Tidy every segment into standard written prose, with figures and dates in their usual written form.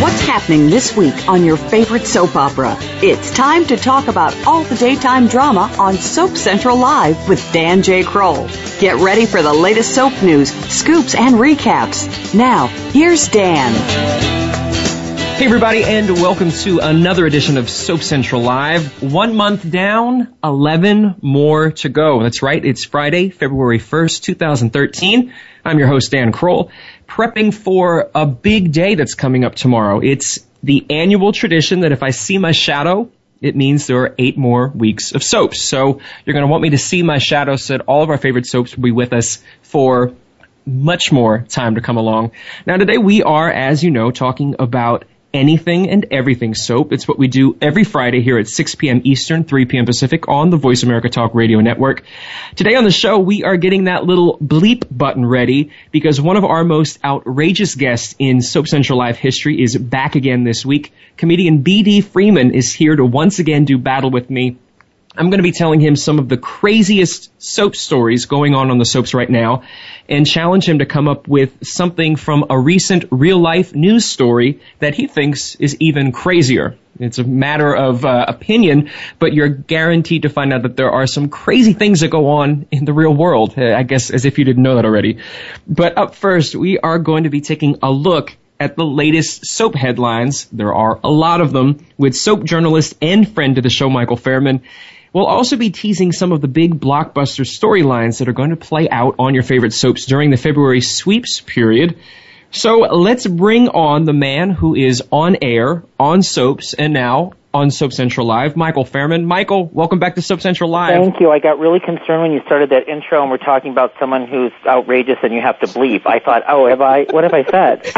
What's happening this week on your favorite soap opera? It's time to talk about all the daytime drama on Soap Central Live with Dan J. Kroll. Get ready for the latest soap news, scoops, and recaps. Now, here's Dan. Hey everybody, and welcome to another edition of Soap Central Live. 1 month down, 11 more to go. That's right, it's Friday, February 1st, 2013. I'm your host, Dan Kroll, prepping for a big day that's coming up tomorrow. It's the annual tradition that if I see my shadow, it means there are 8 more weeks of soaps. So you're going to want me to see my shadow so that all of our favorite soaps will be with us for much more time to come along. Now today we are, as you know, talking about anything and everything soap. It's what we do every Friday here at 6 p.m. Eastern, 3 p.m. Pacific on the Voice America Talk Radio Network. Today on the show, we are getting that little bleep button ready because one of our most outrageous guests in Soap Central Live history is back again this week. Comedian B.D. Freeman is here to once again do battle with me. I'm going to be telling him some of the craziest soap stories going on the soaps right now and challenge him to come up with something from a recent real-life news story that he thinks is even crazier. It's a matter of opinion, but you're guaranteed to find out that there are some crazy things that go on in the real world, I guess, as if you didn't know that already. But up first, we are going to be taking a look at the latest soap headlines. There are a lot of them, with soap journalist and friend to the show, Michael Fairman. We'll also be teasing some of the big blockbuster storylines that are going to play out on your favorite soaps during the February sweeps period. So let's bring on the man who is on air, on soaps, and now on Soap Central Live, Michael Fairman. Michael, welcome back to Soap Central Live. Thank you. I got really concerned when you started that intro and we're talking about someone who's outrageous and you have to bleep. I thought, oh, what have I said?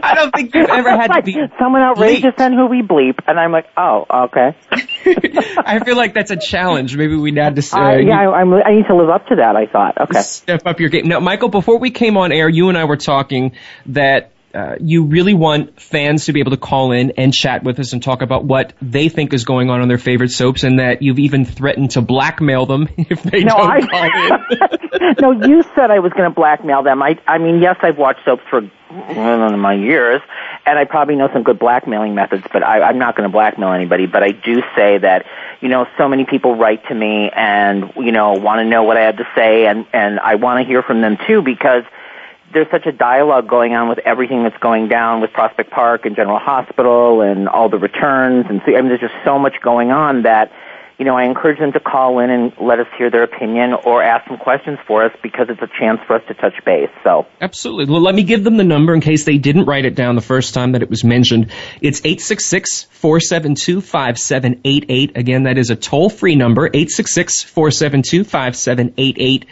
I don't think you've ever had to be someone outrageous bleeped. And who we bleep. And I'm like, oh, okay. I feel like that's a challenge. Maybe we had to say. I need to live up to that, I thought. Okay. Step up your game. Now, Michael, before we came on air, you and I were talking that you really want fans to be able to call in and chat with us and talk about what they think is going on their favorite soaps, and that you've even threatened to blackmail them if they don't call in. No, you said I was going to blackmail them. I mean, yes, I've watched soaps for my years, and I probably know some good blackmailing methods, but I'm not going to blackmail anybody. But I do say that, you know, so many people write to me and, you know, want to know what I have to say, and I want to hear from them, too, because there's such a dialogue going on with everything that's going down with Prospect Park and General Hospital and all the returns. And so, I mean, there's just so much going on that, you know, I encourage them to call in and let us hear their opinion or ask some questions for us because it's a chance for us to touch base. So absolutely. Well, let me give them the number in case they didn't write it down the first time that it was mentioned. It's 866-472-5788. Again, that is a toll-free number, 866-472-5788.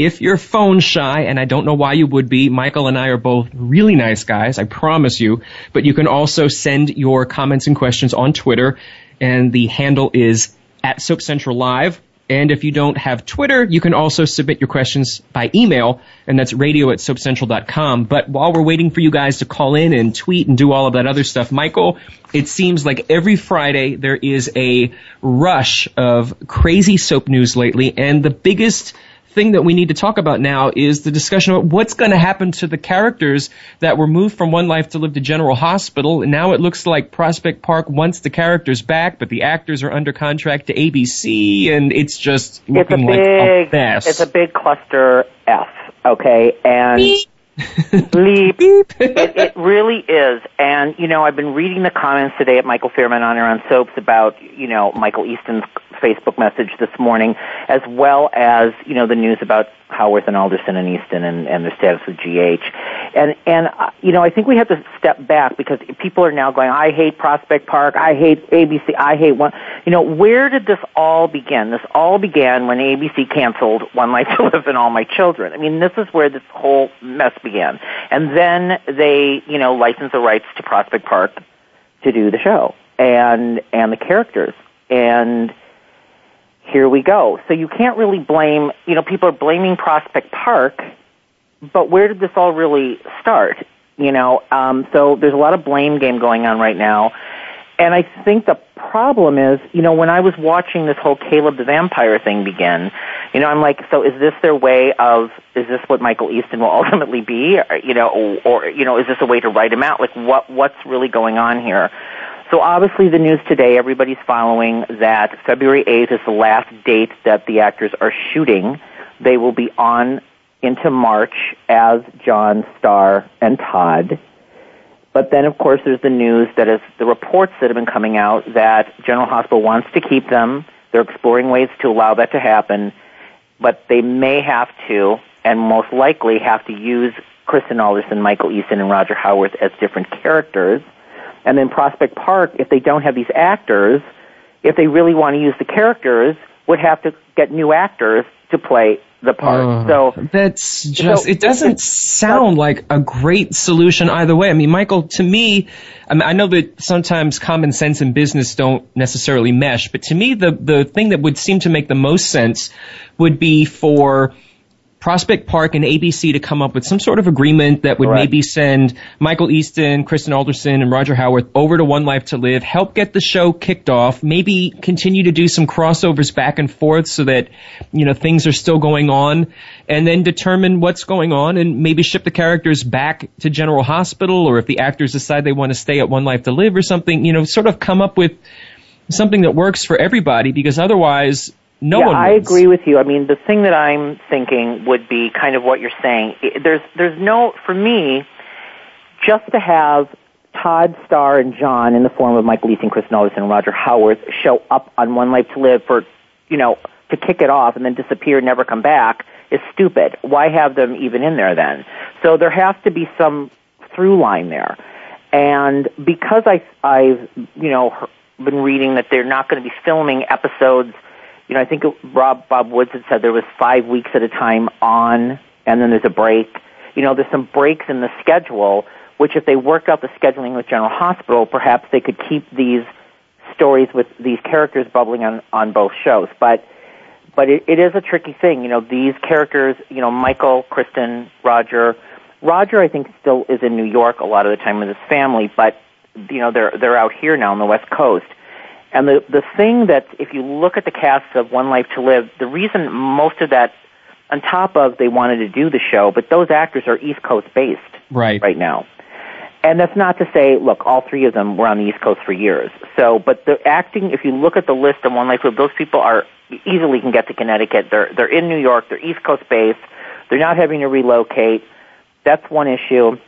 If you're phone shy, and I don't know why you would be, Michael and I are both really nice guys, I promise you, but you can also send your comments and questions on Twitter, and the handle is @SoapCentralLive. And if you don't have Twitter, you can also submit your questions by email, and that's radio@soapcentral.com. But while we're waiting for you guys to call in and tweet and do all of that other stuff, Michael, it seems like every Friday there is a rush of crazy soap news lately, and the biggest thing that we need to talk about now is the discussion about what's going to happen to the characters that were moved from One Life to Live to General Hospital. And now it looks like Prospect Park wants the characters back, but the actors are under contract to ABC, and it's just looking like a mess. It's a big cluster F, okay? And beep. Bleep. Beep. It really is. And, you know, I've been reading the comments today at Michael Fairman on Air on Soaps about, you know, Michael Easton's Facebook message this morning, as well as, you know, the news about Howarth and Alderson and Easton and their status with GH. And you know, I think we have to step back because people are now going, I hate Prospect Park, I hate ABC, I hate One. You know, where did this all begin? This all began when ABC canceled One Life to Live and All My Children. I mean, this is where this whole mess began. And then they, you know, licensed the rights to Prospect Park to do the show and the characters. And here we go. So you can't really blame, you know, people are blaming Prospect Park, but where did this all really start? You know, so there's a lot of blame game going on right now. And I think the problem is, you know, when I was watching this whole Caleb the Vampire thing begin, you know, I'm like, so is this their way of, is this what Michael Easton will ultimately be? Or, you know, or, you know, is this a way to write him out? Like, what's really going on here? So obviously the news today, everybody's following that February 8th is the last date that the actors are shooting. They will be on into March as John, Starr, and Todd. But then, of course, there's the news that is the reports that have been coming out that General Hospital wants to keep them. They're exploring ways to allow that to happen. But they may have to, and most likely have to, use Kristen Alderson, Michael Easton, and Roger Howarth as different characters. And then Prospect Park, if they don't have these actors, if they really want to use the characters, would have to get new actors to play the part. So that's just, so, it doesn't sound like a great solution either way. I mean, Michael, to me, I know that sometimes common sense and business don't necessarily mesh, but to me, the thing that would seem to make the most sense would be for Prospect Park and ABC to come up with some sort of agreement that would maybe send Michael Easton, Kristen Alderson, and Roger Howarth over to One Life to Live, help get the show kicked off, maybe continue to do some crossovers back and forth so that, you know, things are still going on, and then determine what's going on and maybe ship the characters back to General Hospital, or if the actors decide they want to stay at One Life to Live or something, you know, sort of come up with something that works for everybody, because otherwise no one I agree with you. I mean, the thing that I'm thinking would be kind of what you're saying. There's no, for me, just to have Todd, Starr, and John in the form of Michael Easton, Kristen Alderson, and Roger Howarth show up on One Life to Live for, you know, to kick it off and then disappear, never come back, is stupid. Why have them even in there then? So there has to be some through line there. And because I've, you know, been reading that they're not going to be filming episodes. You know, I think Bob Woods had said there was 5 weeks at a time on, and then there's a break. You know, there's some breaks in the schedule, which if they worked out the scheduling with General Hospital, perhaps they could keep these stories with these characters bubbling on both shows. But it is a tricky thing. You know, these characters, you know, Michael, Kristen, Roger. Roger, I think, still is in New York a lot of the time with his family, but, you know, they're out here now on the West Coast. And the thing that, if you look at the cast of One Life to Live, the reason most of that, on top of they wanted to do the show, but those actors are East Coast based right now. And that's not to say, look, all three of them were on the East Coast for years. So, but the acting, if you look at the list of One Life to Live, those people are easily can get to Connecticut. They're in New York. They're East Coast based. They're not having to relocate. That's one issue.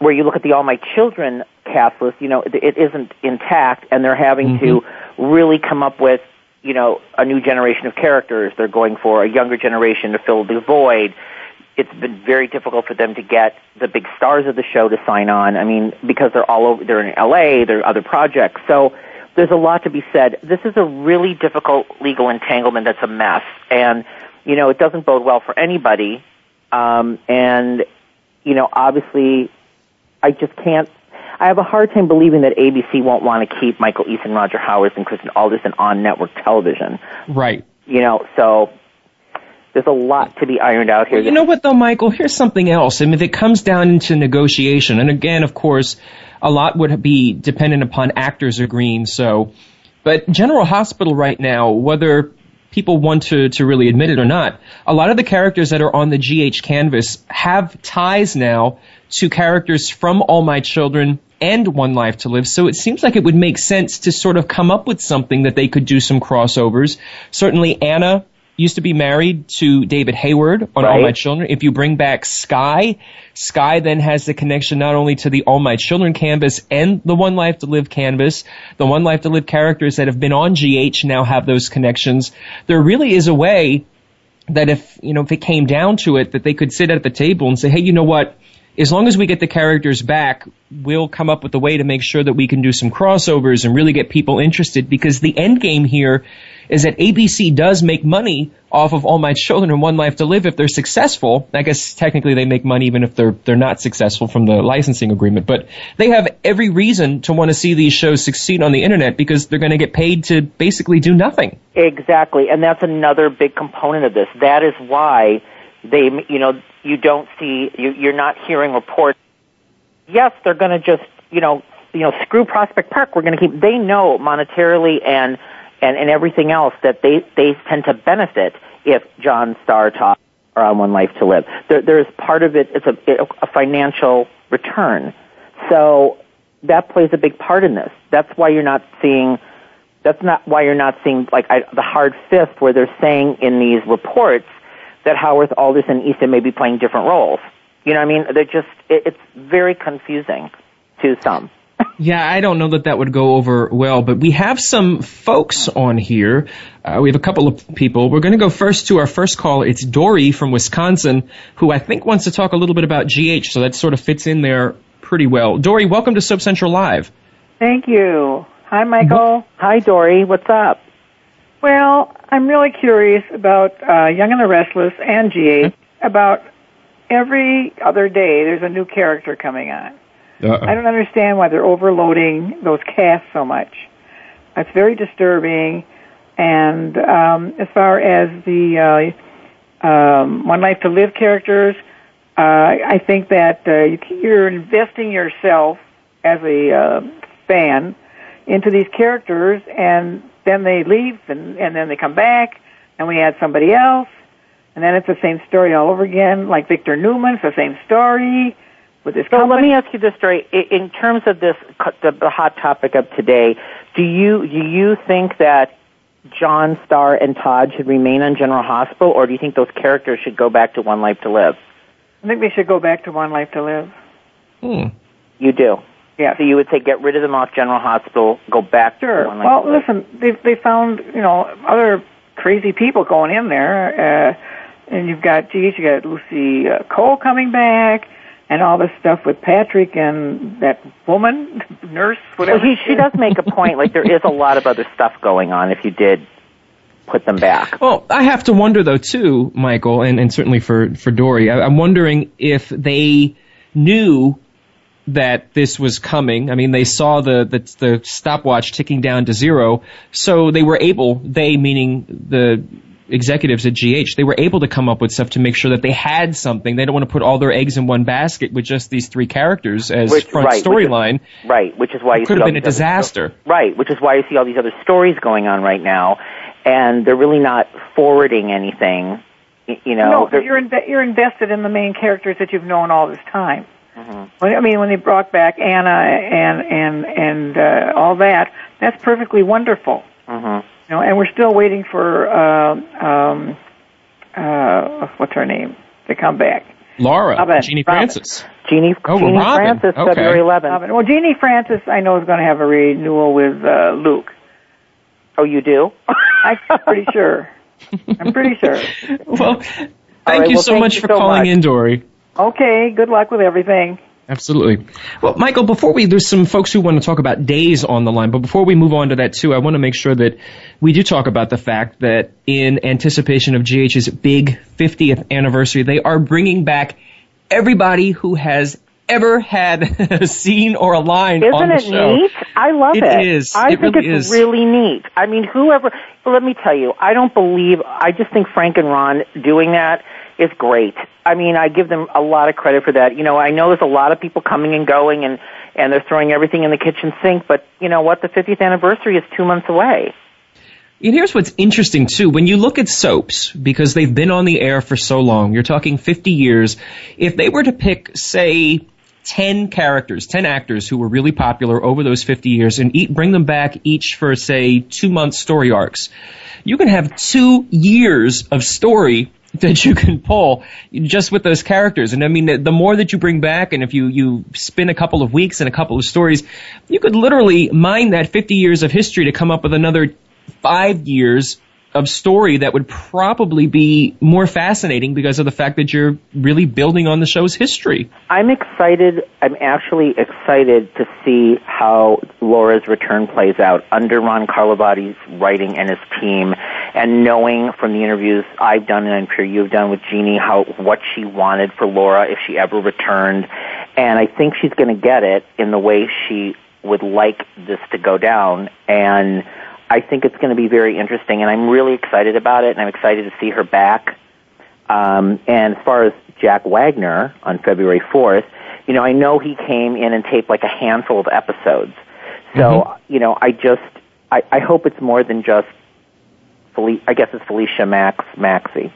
Where you look at the All My Children cast list, you know, it isn't intact, and they're having to really come up with, you know, a new generation of characters. They're going for a younger generation to fill the void. It's been very difficult for them to get the big stars of the show to sign on. I mean, because they're all over, they're in LA, they're other projects. So there's a lot to be said. This is a really difficult legal entanglement that's a mess. And, you know, it doesn't bode well for anybody. And, you know, obviously, I just can't. I have a hard time believing that ABC won't want to keep Michael Easton, Roger Howarth, and Kristen Alderson on network television. Right. You know, so there's a lot to be ironed out here. Well, you know what, though, Michael? Here's something else. I mean, it comes down into negotiation. And again, of course, a lot would be dependent upon actors agreeing. So, but General Hospital right now, whether people want to really admit it or not, a lot of the characters that are on the GH canvas have ties now to characters from All My Children and One Life to Live. So it seems like it would make sense to sort of come up with something that they could do some crossovers. Certainly Anna used to be married to David Hayward on All My Children. If you bring back Sky, Sky then has the connection not only to the All My Children canvas and the One Life to Live canvas. The One Life to Live characters that have been on GH now have those connections. There really is a way that if, you know, if it came down to it, that they could sit at the table and say, hey, you know what? As long as we get the characters back, we'll come up with a way to make sure that we can do some crossovers and really get people interested, because the end game here is that ABC does make money off of All My Children and One Life to Live if they're successful. I guess technically they make money even if they're not successful from the licensing agreement, but they have every reason to want to see these shows succeed on the internet because they're going to get paid to basically do nothing. Exactly, and that's another big component of this. That is why they, you know, you don't see, you're not hearing reports. Yes, they're going to just, you know, screw Prospect Park. We're going to keep. They know monetarily and everything else that they tend to benefit if John Starr are on One Life to Live. There's part of it. It's a financial return. So that plays a big part in this. That's why you're not seeing. That's not why you're not seeing the hard fist where they're saying in these reports that Howarth, Alderson, and Easton may be playing different roles. You know what I mean? They're just, it's very confusing to some. Yeah, I don't know that would go over well, but we have some folks on here. We have a couple of people. We're going to go first to our first caller. It's Dory from Wisconsin, who I think wants to talk a little bit about GH, so that sort of fits in there pretty well. Dory, welcome to Soap Central Live. Thank you. Hi, Michael. Hi, Dory. What's up? Well, I'm really curious about Young and the Restless and GH. About every other day, there's a new character coming on. I don't understand why they're overloading those casts so much. It's very disturbing. And as far as the One Life to Live characters, I think that you're investing yourself as a fan into these characters, and then they leave, and then they come back, and we add somebody else, and then it's the same story all over again. Like Victor Newman, it's the same story with his company. So let me ask you this, Dory. In terms of this, the hot topic of today, do you think that John Starr and Todd should remain on General Hospital, or do you think those characters should go back to One Life to Live? I think they should go back to One Life to Live. You do? Yeah. So you would say get rid of them off General Hospital, go back to One Life to Live. Well, listen, they found, you know, other crazy people going in there, and you've got, you got Lucy Cole coming back, and all this stuff with Patrick and that woman, nurse, whatever. Well, she does make a point, like there is a lot of other stuff going on if you did put them back. Well, I have to wonder, though, too, Michael, and certainly for Dory, I'm wondering if they knew that this was coming. I mean, they saw the stopwatch ticking down to zero, so they were able, they meaning the executives at GH, they were able to come up with stuff to make sure that they had something. They don't want to put all their eggs in one basket with just these three characters as front storyline. Right, which is why you see all these other, could have been a disaster. Right, which is why you see all these other stories going on right now, and they're really not forwarding anything. You know, no, you're invested in the main characters that you've known all this time. Mm-hmm. I mean, when they brought back Anna and all that, that's perfectly wonderful. Mm-hmm. You know, and we're still waiting for what's her name to come back. Genie Francis. Genie Francis, okay. February 11th. Robin. Well, Genie Francis, I know, is going to have a renewal with Luke. Oh, you do? I'm pretty sure. Well, thank you so much for calling in, Dory. Okay, good luck with everything. Absolutely. Well, Michael, there's some folks who want to talk about Days on the line, but before we move on to that too, I want to make sure that we do talk about the fact that in anticipation of GH's big 50th anniversary, they are bringing back everybody who has ever had a scene or a line on the show. Isn't it neat? I love it. It is. I think it's really neat. I mean, whoever, let me tell you, I just think Frank and Ron doing that is great. I mean, I give them a lot of credit for that. You know, I know there's a lot of people coming and going, and they're throwing everything in the kitchen sink, but you know what? The 50th anniversary is 2 months away. And here's what's interesting, too. When you look at soaps, because they've been on the air for so long, you're talking 50 years, if they were to pick, say, 10 characters, 10 actors who were really popular over those 50 years and bring them back each for, say, 2-month story arcs. You can have 2 years of story that you can pull just with those characters. And I mean, the more that you bring back, and if you spin a couple of weeks and a couple of stories, you could literally mine that 50 years of history to come up with another 5 years of story that would probably be more fascinating because of the fact that you're really building on the show's history. I'm excited. I'm actually excited to see how Laura's Return plays out under Ron Carlobati's writing and his team, and knowing from the interviews I've done and I'm sure you've done with Genie what she wanted for Laura if she ever returned. And I think she's going to get it in the way she would like this to go down, and I think it's going to be very interesting, and I'm really excited about it, and I'm excited to see her back. And as far as Jack Wagner on February 4th, you know, I know he came in and taped like a handful of episodes. So, you know, I hope it's more than just, I guess it's Felicia Maxey.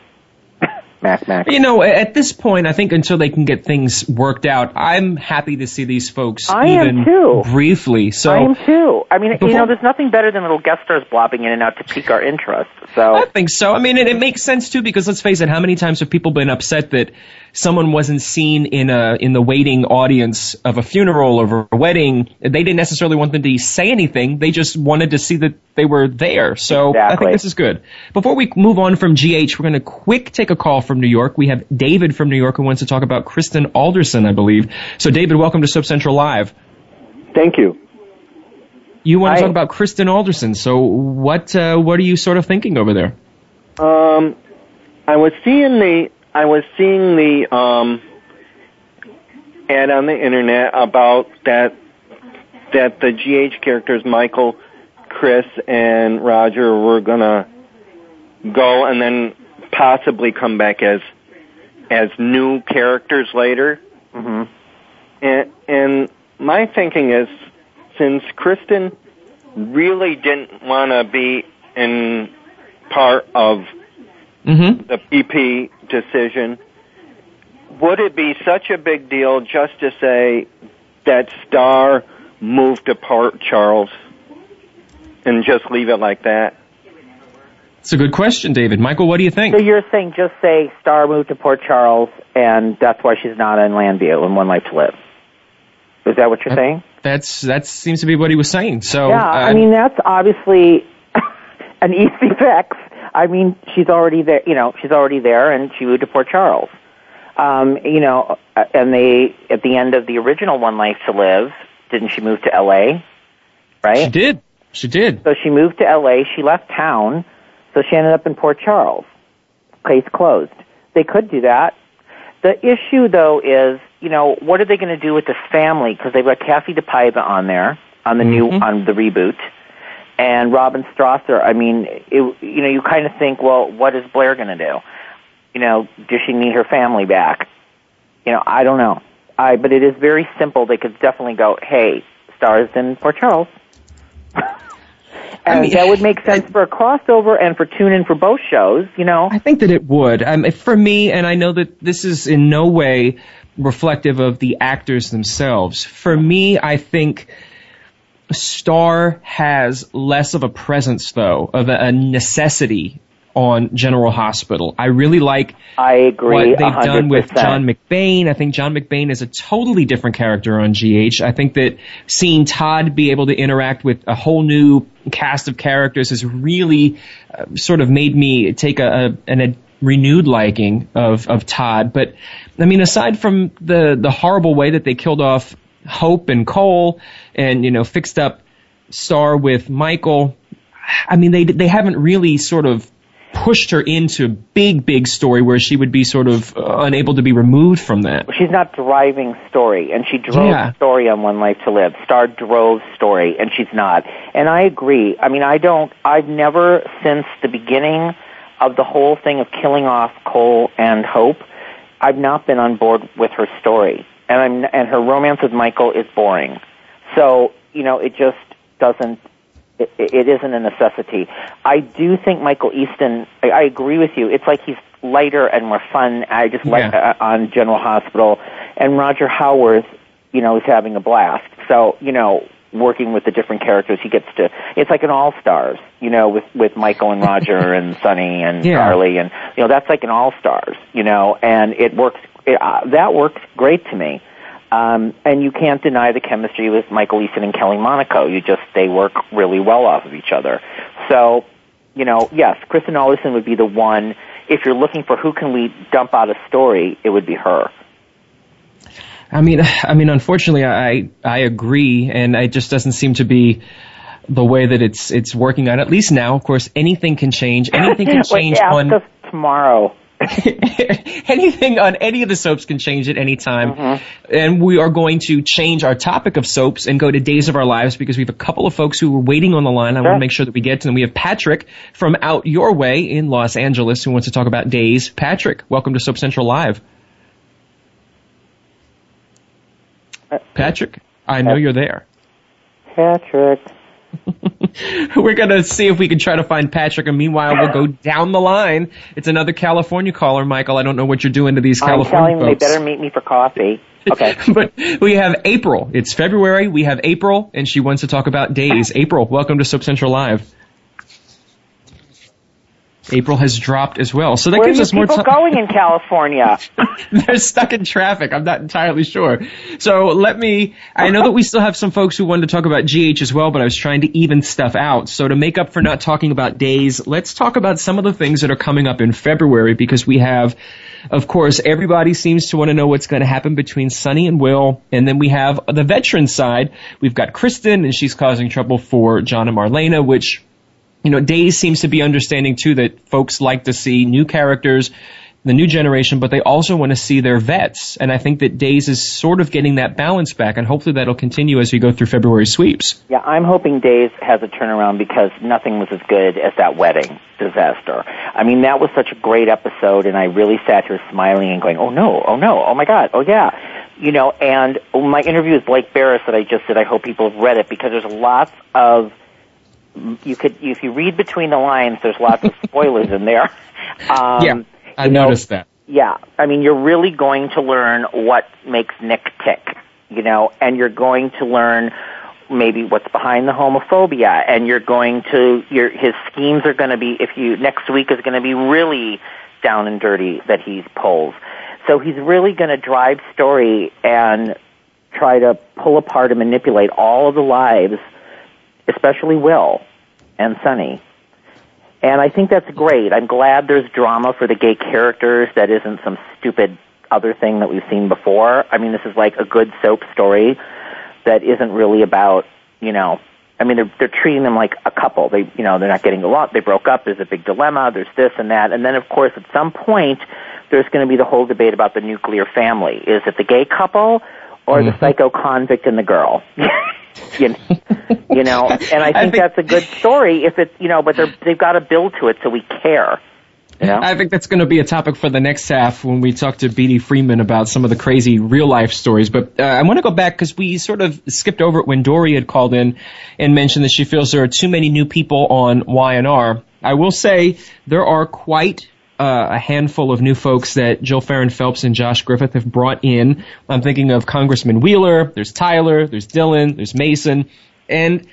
You know, at this point, I think until they can get things worked out, I'm happy to see these folks briefly. So I am too. I mean, you know, there's nothing better than little guest stars blobbing in and out to pique our interest. So I think so. I mean, and it makes sense too, because let's face it, how many times have people been upset that someone wasn't seen in the waiting audience of a funeral or a wedding? They didn't necessarily want them to say anything. They just wanted to see that they were there. So exactly. I think this is good. Before we move on from GH, we're going to take a call from New York. We have David from New York who wants to talk about Kristen Alderson, I believe. So, David, welcome to Soap Central Live. Thank you. You want to talk about Kristen Alderson. So, what are you sort of thinking over there? I was seeing the ad on the internet about that the GH characters Michael, Chris, and Roger were gonna go and then possibly come back as new characters later. Mm-hmm. And my thinking is, since Kristen really didn't want to be in part of the EP decision, would it be such a big deal just to say that Star moved to Port Charles and just leave it like that? It's a good question, David. Michael, what do you think? So you're saying just say Star moved to Port Charles, and that's why she's not in Landview in One Life to Live. Is that what you're saying? That seems to be what he was saying. So yeah, I mean, that's obviously an easy fix. I mean, she's already there. You know, she's already there, and she moved to Port Charles. You know, and they at the end of the original One Life to Live, didn't she move to L.A.? Right? She did. She did. So she moved to L.A. She left town. So she ended up in Port Charles. Case closed. They could do that. The issue, though, is, you know, what are they going to do with this family? Because they've got Kathy DePaiva on there, on the new reboot, and Robin Strasser. I mean, you know, you kind of think, well, what is Blair going to do? You know, does she need her family back? You know, I don't know. But it is very simple. They could definitely go, hey, Star's in Port Charles. And I mean, that would make sense for a crossover and for tune-in for both shows, you know? I think that it would. For me, and I know that this is in no way reflective of the actors themselves, for me, I think Star has less of a presence, though, of a necessity on General Hospital. I really like what they've 100%. Done with John McBain. I think John McBain is a totally different character on GH. I think that seeing Todd be able to interact with a whole new cast of characters has really sort of made me take a renewed liking of Todd. But, I mean, aside from the horrible way that they killed off Hope and Cole and, you know, fixed up Star with Michael, I mean, they haven't really sort of pushed her into a big story where she would be sort of unable to be removed from that. She's not driving story, and she drove story on One Life to Live. Star drove story, and she's not. And I agree. I mean, I've never, since the beginning of the whole thing of killing off Cole and Hope, I've not been on board with her story. And her romance with Michael is boring. So, you know, it just doesn't. It isn't a necessity. I do think Michael Easton, I agree with you. It's like he's lighter and more fun. I just like on General Hospital. And Roger Howarth, you know, is having a blast. So, you know, working with the different characters, he gets to, it's like an all-stars, you know, with Michael and Roger and Sonny and Charlie, and, you know, that's like an all-stars, you know, and it works, that works great to me. And you can't deny the chemistry with Michael Easton and Kelly Monaco. You just, they work really well off of each other. So, you know, yes, Kristen Alderson would be the one. If you're looking for who can we dump out a story, it would be her. I mean, unfortunately, I agree, and it just doesn't seem to be the way that it's working out. At least now, of course, anything can change. Anything can change on tomorrow. Anything on any of the soaps can change at any time. Mm-hmm. And we are going to change our topic of soaps and go to Days of Our Lives because we have a couple of folks who are waiting on the line. I want to make sure that we get to them. We have Patrick from Out Your Way in Los Angeles who wants to talk about Days. Patrick, welcome to Soap Central Live. Patrick, I know you're there. Patrick. We're going to see if we can try to find Patrick, and meanwhile, we'll go down the line. It's another California caller, Michael. I don't know what you're doing to these California folks. I'm telling them they better meet me for coffee. Okay. But we have April. It's February. We have April, and she wants to talk about Days. April, welcome to Soap Central Live. April has dropped as well. So that gives us more time. Where are people going in California? They're stuck in traffic. I'm not entirely sure. So I know that we still have some folks who wanted to talk about GH as well, but I was trying to even stuff out. So to make up for not talking about Days, let's talk about some of the things that are coming up in February because we have, of course, everybody seems to want to know what's going to happen between Sonny and Will. And then we have the veteran side. We've got Kristen, and she's causing trouble for John and Marlena, which, you know, Days seems to be understanding, too, that folks like to see new characters, the new generation, but they also want to see their vets. And I think that Days is sort of getting that balance back, and hopefully that'll continue as we go through February sweeps. Yeah, I'm hoping Days has a turnaround because nothing was as good as that wedding disaster. I mean, that was such a great episode, and I really sat here smiling and going, oh, no, oh, my God, oh, yeah. You know, and my interview with Blake Barris that I just did, I hope people have read it because there's lots of... if you read between the lines, there's lots of spoilers in there. Noticed that. Yeah, I mean, you're really going to learn what makes Nick tick, you know, and you're going to learn maybe what's behind the homophobia, and you're going to his schemes are going to be next week is going to be really down and dirty that he pulls. So he's really going to drive story and try to pull apart and manipulate all of the lives, especially Will and Sonny. And I think that's great. I'm glad there's drama for the gay characters that isn't some stupid other thing that we've seen before. I mean, this is like a good soap story that isn't really about, you know, I mean, they're treating them like a couple. They, you know, they're not getting along. They broke up. There's a big dilemma. There's this and that. And then, of course, at some point, there's going to be the whole debate about the nuclear family. Is it the gay couple or the psycho convict and the girl? You know, and I think that's a good story if it's, you know, but they've got to build to it so we care. You know? I think that's going to be a topic for the next half when we talk to B.D. Freeman about some of the crazy real-life stories. But I want to go back because we sort of skipped over it when Dory had called in and mentioned that she feels there are too many new people on Y&R. I will say there are quite a handful of new folks that Jill Farren Phelps and Josh Griffith have brought in. I'm thinking of Congressman Wheeler, there's Tyler, there's Dylan, there's Mason, and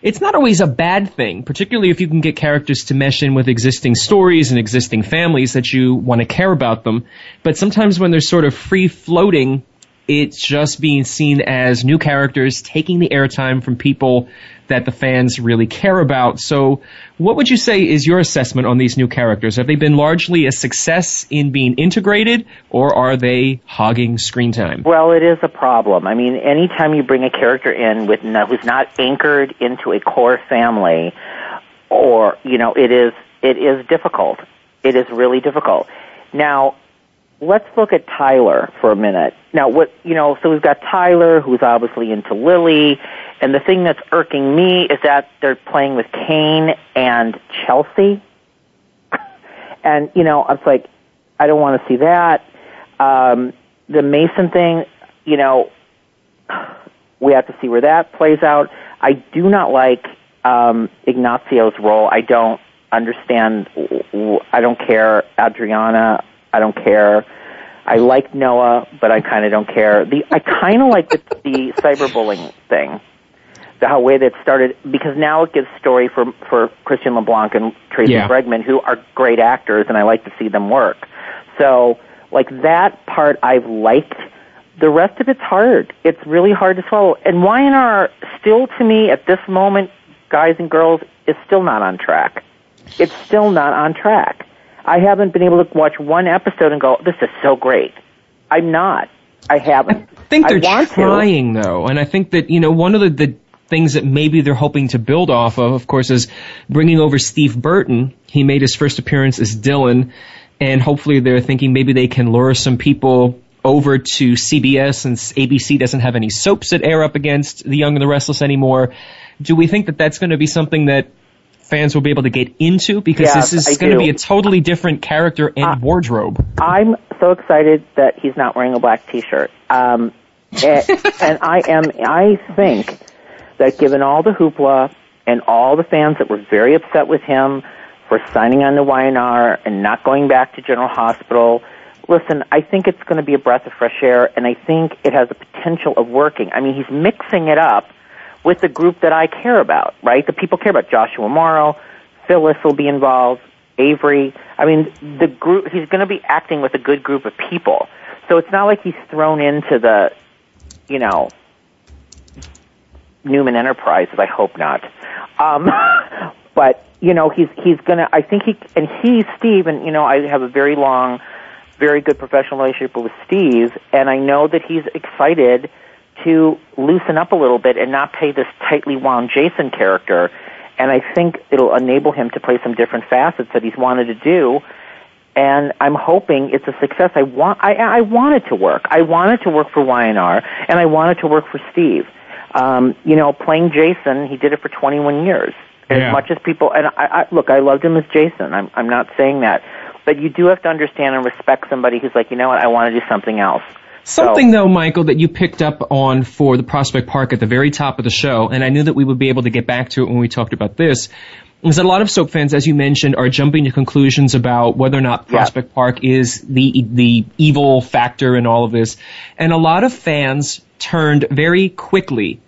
it's not always a bad thing, particularly if you can get characters to mesh in with existing stories and existing families that you want to care about them. But sometimes when they're sort of free-floating, it's just being seen as new characters taking the airtime from people that the fans really care about. So what would you say is your assessment on these new characters? Have they been largely a success in being integrated, or are they hogging screen time? Well, it is a problem. I mean, any time you bring a character in who's not anchored into a core family, or, you know, it is difficult. It is really difficult. Now, let's look at Tyler for a minute. Now, so we've got Tyler, who's obviously into Lily, and the thing that's irking me is that they're playing with Kane and Chelsea. And, you know, I was like, I don't want to see that. The Mason thing, you know, we have to see where that plays out. I do not like Ignacio's role. I don't understand. I don't care. Adriana, I don't care. I like Noah, but I kind of don't care. I kind of like the cyberbullying thing, the way that started, because now it gives story for Christian LeBlanc and Tracy Bregman, who are great actors, and I like to see them work. So, like, that part I've liked. The rest of it's hard. It's really hard to swallow. And Y&R, still to me, at this moment, guys and girls, is still not on track. It's still not on track. I haven't been able to watch one episode and go, this is so great. I'm not. I haven't. I think they're trying, though. And I think that, you know, one of the things that maybe they're hoping to build off of course, is bringing over Steve Burton. He made his first appearance as Dylan. And hopefully they're thinking maybe they can lure some people over to CBS, since ABC doesn't have any soaps that air up against The Young and the Restless anymore. Do we think that that's going to be something that fans will be able to get into? Because this is going to be a totally different character and wardrobe. I'm so excited that he's not wearing a black T-shirt. And I think that given all the hoopla and all the fans that were very upset with him for signing on to Y&R and not going back to General Hospital, listen, I think it's going to be a breath of fresh air, and I think it has the potential of working. I mean, he's mixing it up with the group that I care about, right? The people care about. Joshua Morrow, Phyllis will be involved, Avery. I mean, the group, he's going to be acting with a good group of people. So it's not like he's thrown into the, you know, Newman Enterprises. I hope not. But, you know, he's going to, I think Steve, and, you know, I have a very long, very good professional relationship with Steve, and I know that he's excited to loosen up a little bit and not play this tightly wound Jason character, and I think it'll enable him to play some different facets that he's wanted to do, and I'm hoping it's a success. I want it to work. I want it to work for Y&R, and I want it to work for Steve. You know, playing Jason, he did it for 21 years. Yeah. As much as people, and look, I loved him as Jason. I'm not saying that. But you do have to understand and respect somebody who's like, you know what, I want to do something else. Something, though, Michael, that you picked up on for the Prospect Park at the very top of the show, and I knew that we would be able to get back to it when we talked about this, is that a lot of soap fans, as you mentioned, are jumping to conclusions about whether or not Prospect Park is the evil factor in all of this. And a lot of fans turned very quickly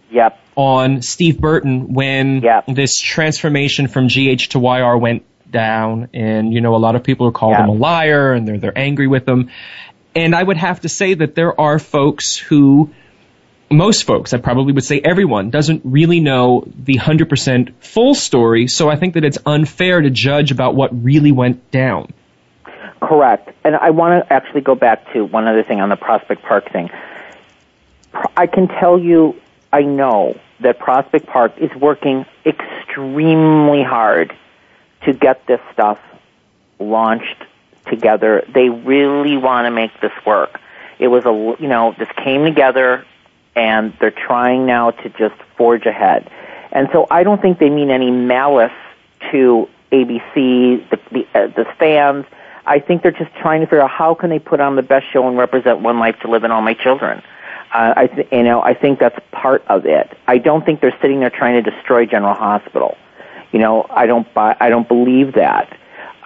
on Steve Burton when this transformation from GH to YR went down, and, you know, a lot of people are calling him a liar, and they're angry with him. And I would have to say that there are folks who, most folks, I probably would say everyone, doesn't really know the 100% full story, so I think that it's unfair to judge about what really went down. Correct. And I want to actually go back to one other thing on the Prospect Park thing. I can tell you, I know that Prospect Park is working extremely hard to get this stuff launched together. They really want to make this work. It was a, you know, this came together, and they're trying now to just forge ahead. And so I don't think they mean any malice to ABC, the fans. I think they're just trying to figure out how can they put on the best show and represent One Life to Live and All My Children. I think that's part of it. I don't think they're sitting there trying to destroy General Hospital. You know, I don't believe that.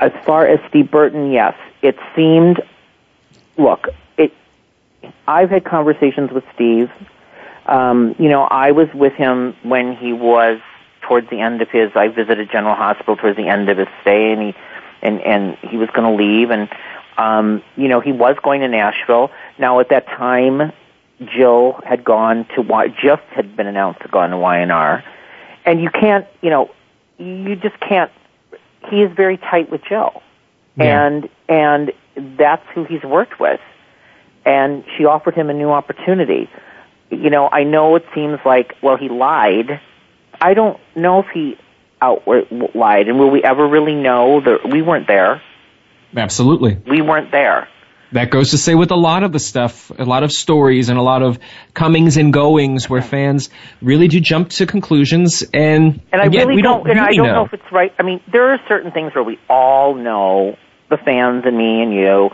As far as Steve Burton, yes, it seemed. Look, I've had conversations with Steve. You know, I was with him when he was towards the end of his. I visited General Hospital towards the end of his stay, and he was going to leave, and you know, he was going to Nashville. Now, at that time, Jill had gone to had been announced to gone to Y&R, and you can't, you know. You just can't. He is very tight with Jill, and that's who he's worked with. And she offered him a new opportunity. You know, I know it seems like, well, he lied. I don't know if he outward lied, and will we ever really know? We weren't there. Absolutely, we weren't there. That goes to say with a lot of the stuff, a lot of stories and a lot of comings and goings where fans really do jump to conclusions, and I really don't know if it's right. I mean, there are certain things where we all know, the fans and me and you,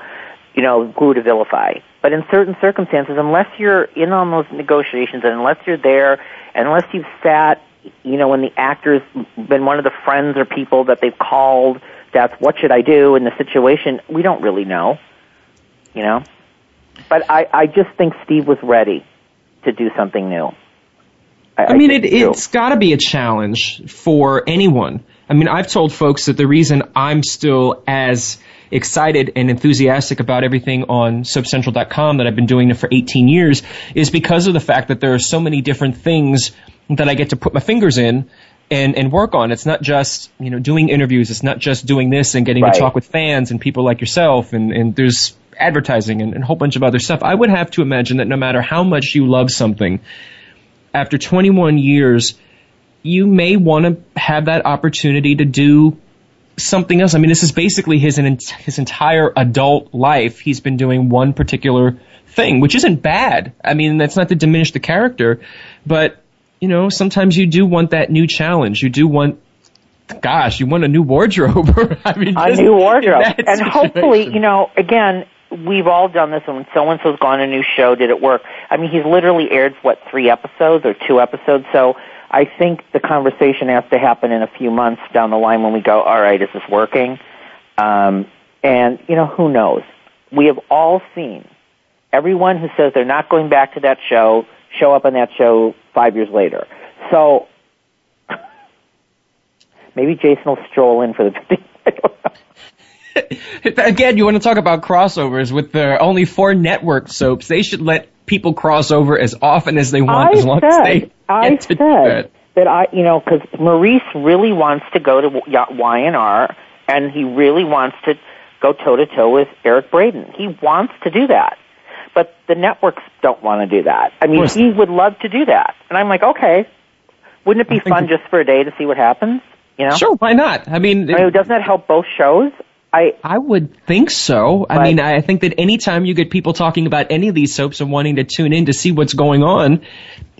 you know, who to vilify. But in certain circumstances, unless you're in on those negotiations and unless you're there, unless you've sat, you know, when the actor's been one of the friends or people that they've called, that's what should I do in the situation, we don't really know. You know? But I just think Steve was ready to do something new. I mean, it's got to be a challenge for anyone. I mean, I've told folks that the reason I'm still as excited and enthusiastic about everything on soapcentral.com that I've been doing it for 18 years is because of the fact that there are so many different things that I get to put my fingers in and work on. It's not just, you know, doing interviews. It's not just doing this and getting to talk with fans and people like yourself. And there's advertising and a whole bunch of other stuff. I would have to imagine that no matter how much you love something, after 21 years, you may want to have that opportunity to do something else. I mean, this is basically his entire adult life. He's been doing one particular thing, which isn't bad. I mean, that's not to diminish the character, but, you know, sometimes you do want that new challenge. You do want, gosh, you want a new wardrobe. I mean, a new wardrobe. And hopefully, you know, again, we've all done this, and when so-and-so's gone on a new show, did it work? I mean, he's literally aired, 3 episodes or 2 episodes, so I think the conversation has to happen in a few months down the line when we go, all right, is this working? And, you know, who knows? We have all seen everyone who says they're not going back to that show show up on that show 5 years later. So maybe Jason will stroll in for the 15th. I don't know. Again, you want to talk about crossovers with the only 4 network soaps. They should let people cross over as often as they want, as long as they get to do that. Because Maurice really wants to go to Y&R, and he really wants to go toe-to-toe with Eric Braeden. He wants to do that. But the networks don't want to do that. I mean, he would love to do that. And I'm like, okay, wouldn't it be fun just for a day to see what happens? You know? Sure, why not? I mean, doesn't that help both shows? I would think so. I mean, I think that any time you get people talking about any of these soaps and wanting to tune in to see what's going on,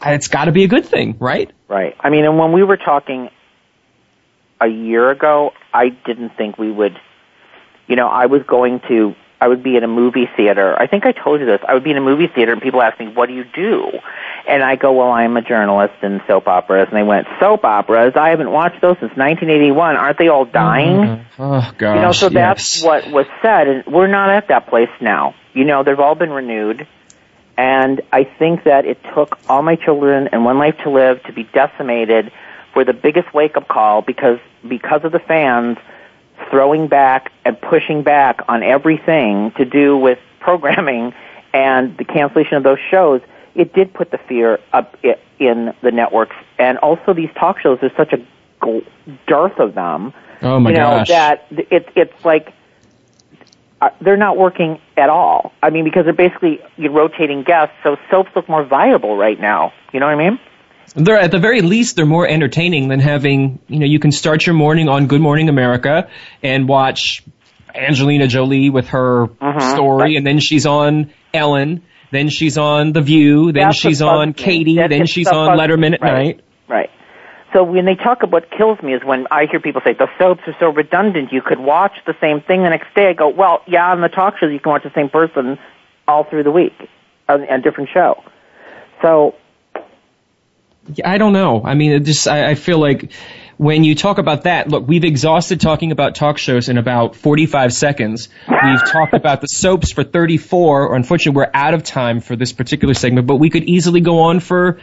it's got to be a good thing, right? Right. I mean, and when we were talking a year ago, I didn't think we would, you know, I would be in a movie theater. I think I told you this. I would be in a movie theater and people ask me, what do you do? And I go, well, I'm a journalist in soap operas. And they went, soap operas? I haven't watched those since 1981. Aren't they all dying? Oh, gosh. You know, so that's what was said. And we're not at that place now. You know, they've all been renewed. And I think that it took All My Children and One Life to Live to be decimated for the biggest wake-up call because of the fans throwing back and pushing back on everything to do with programming and the cancellation of those shows. It did put the fear up in the networks, and also these talk shows. There's such a dearth of them. Oh my gosh! That it's like they're not working at all. I mean, because they're basically rotating guests, so soaps look more viable right now. You know what I mean? They're at the very least they're more entertaining than having, you know, you can start your morning on Good Morning America and watch Angelina Jolie with her story, and then she's on Ellen. Then she's on The View. Then she's on Katie. Then she's on Letterman at night. Right. So when they talk about, what kills me is when I hear people say, the soaps are so redundant, you could watch the same thing the next day. I go, well, yeah, on the talk shows, you can watch the same person all through the week on a different show. So I don't know. I mean, I feel like when you talk about that, look, we've exhausted talking about talk shows in about 45 seconds. We've talked about the soaps for 34, or unfortunately we're out of time for this particular segment, but we could easily go on for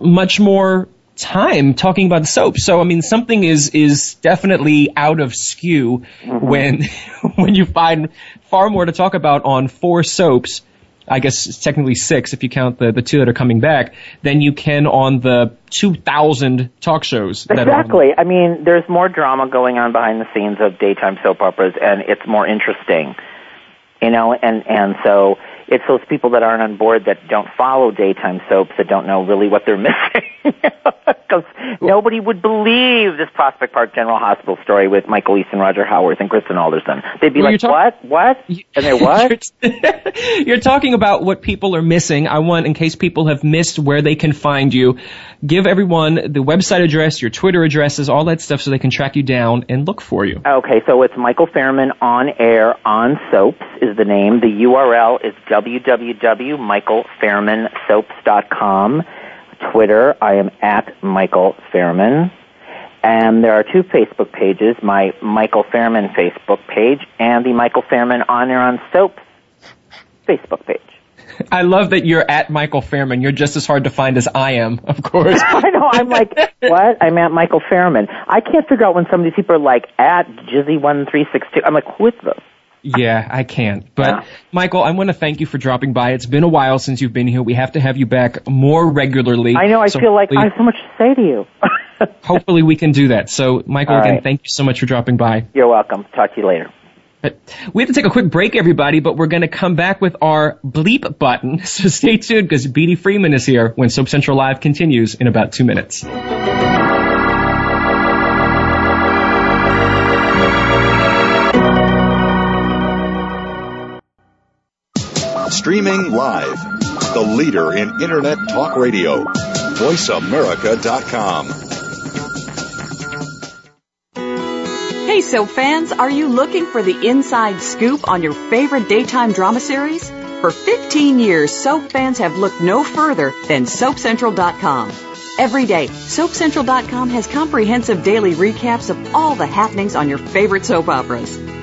much more time talking about the soaps. So, I mean, something is definitely out of skew when you find far more to talk about on 4 soaps. I guess it's technically 6 if you count the 2 that are coming back, than you can on the 2,000 talk shows. Exactly. I mean, there's more drama going on behind the scenes of daytime soap operas, and it's more interesting, you know, and so it's those people that aren't on board, that don't follow daytime soaps, that don't know really what they're missing. Because nobody would believe this Prospect Park General Hospital story with Michael Easton, Roger Howarth, and Kristen Alderson. They'd be what? And they're what? You're talking about what people are missing. I want, in case people have missed where they can find you, give everyone the website address, your Twitter addresses, all that stuff so they can track you down and look for you. Okay, so it's Michael Fairman on Air on Soaps is the name. The URL is www.michaelfairmansoaps.com. Twitter, I am at Michael Fairman. And there are 2 Facebook pages, my Michael Fairman Facebook page and the Michael Fairman On Air on Soap Facebook page. I love that you're at Michael Fairman. You're just as hard to find as I am, of course. I know. I'm like, what? I'm at Michael Fairman. I can't figure out when some of these people are like, at Jizzy1362. I'm like, who is this? Yeah, I can't. But, yeah. Michael, I want to thank you for dropping by. It's been a while since you've been here. We have to have you back more regularly. I know. I feel like I have so much to say to you. Hopefully we can do that. So, Michael, all again, right. Thank you so much for dropping by. You're welcome. Talk to you later. But we have to take a quick break, everybody, but we're going to come back with our bleep button. So stay tuned, because B.D. Freeman is here when Soap Central Live continues in about 2 minutes. Streaming live, the leader in Internet talk radio, voiceamerica.com. Hey, Soap fans, are you looking for the inside scoop on your favorite daytime drama series? For 15 years, Soap fans have looked no further than soapcentral.com. Every day, soapcentral.com has comprehensive daily recaps of all the happenings on your favorite soap operas.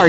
Are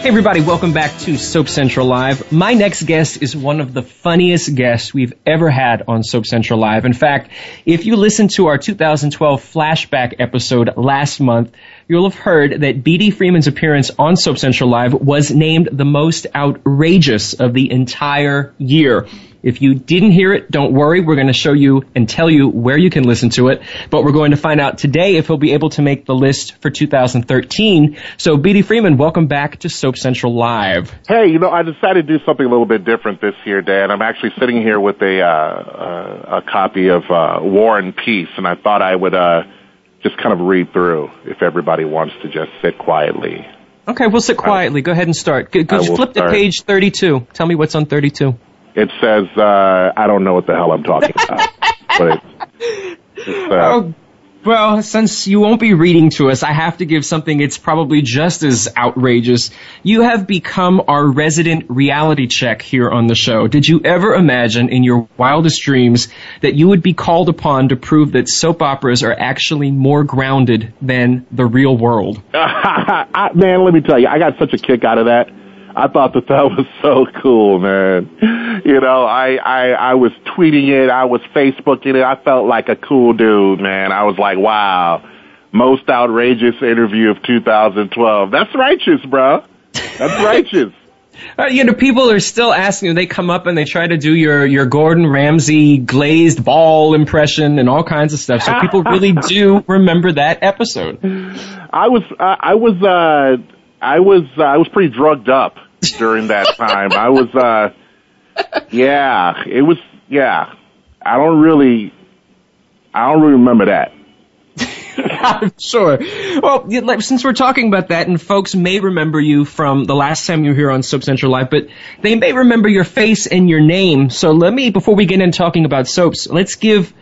Hey everybody, welcome back to Soap Central Live. My next guest is one of the funniest guests we've ever had on Soap Central Live. In fact, if you listened to our 2012 flashback episode last month, you'll have heard that B.D. Freeman's appearance on Soap Central Live was named the most outrageous of the entire year. If you didn't hear it, don't worry. We're going to show you and tell you where you can listen to it. But we're going to find out today if he'll be able to make the list for 2013. So, B.D. Freeman, welcome back to Soap Central Live. Hey, you know, I decided to do something a little bit different this year, Dan. I'm actually sitting here with a copy of War and Peace, and I thought I would just kind of read through if everybody wants to just sit quietly. Okay, we'll sit quietly. Go ahead and start. Could you flip to page 32? Tell me what's on 32. It says, I don't know what the hell I'm talking about. But it's, well, since you won't be reading to us, I have to give something it's probably just as outrageous. You have become our resident reality check here on the show. Did you ever imagine in your wildest dreams that you would be called upon to prove that soap operas are actually more grounded than the real world? Man, let me tell you, I got such a kick out of that. I thought that was so cool, man. You know, I was tweeting it. I was Facebooking it. I felt like a cool dude, man. I was like, wow, most outrageous interview of 2012. That's righteous, bro. That's righteous. You know, people are still asking. They come up and they try to do your Gordon Ramsay glazed ball impression and all kinds of stuff. So people really do remember that episode. I was pretty drugged up during that time. I was, yeah. I don't really remember that. I'm sure. Well, since we're talking about that, and folks may remember you from the last time you were here on Soap Central Live, but they may remember your face and your name. So let me, before we get in talking about soaps, let's give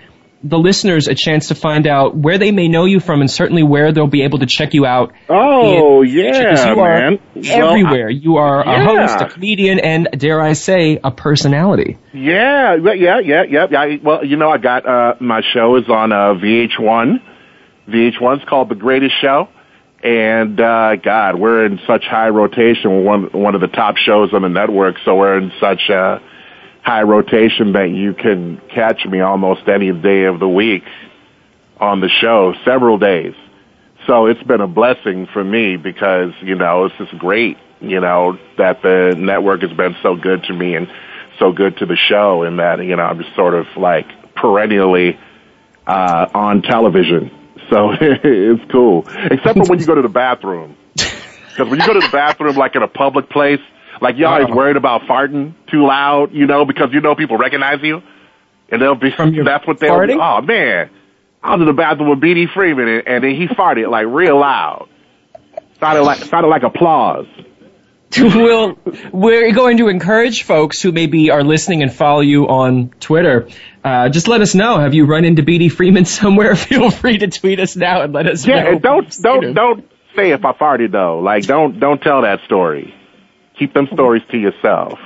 the listeners a chance to find out where they may know you from, and certainly where they'll be able to check you out. Oh, yeah, man. Everywhere. You are a host, a comedian, and, dare I say, a personality. Yeah. Well, you know, I got my show is on VH1. VH1's called The Greatest Show, and God, we're in such high rotation. We're one of the top shows on the network, so we're in such high rotation that you can catch me almost any day of the week on the show, several days. So it's been a blessing for me because, you know, it's just great, you know, that the network has been so good to me and so good to the show, and that, you know, I'm just sort of like perennially on television. So it's cool, except for when you go to the bathroom. Because when you go to the bathroom, like in a public place, like y'all is worried about farting too loud, you know, because you know people recognize you, and they'll be that's what they'll be. Oh man, I was in the bathroom with B.D. Freeman, and then he farted like real loud, sounded like applause. We're going to encourage folks who maybe are listening and follow you on Twitter. Just let us know. Have you run into B.D. Freeman somewhere? Feel free to tweet us now and let us know. Yeah, don't say if I farted though. Like don't tell that story. Keep them stories to yourself.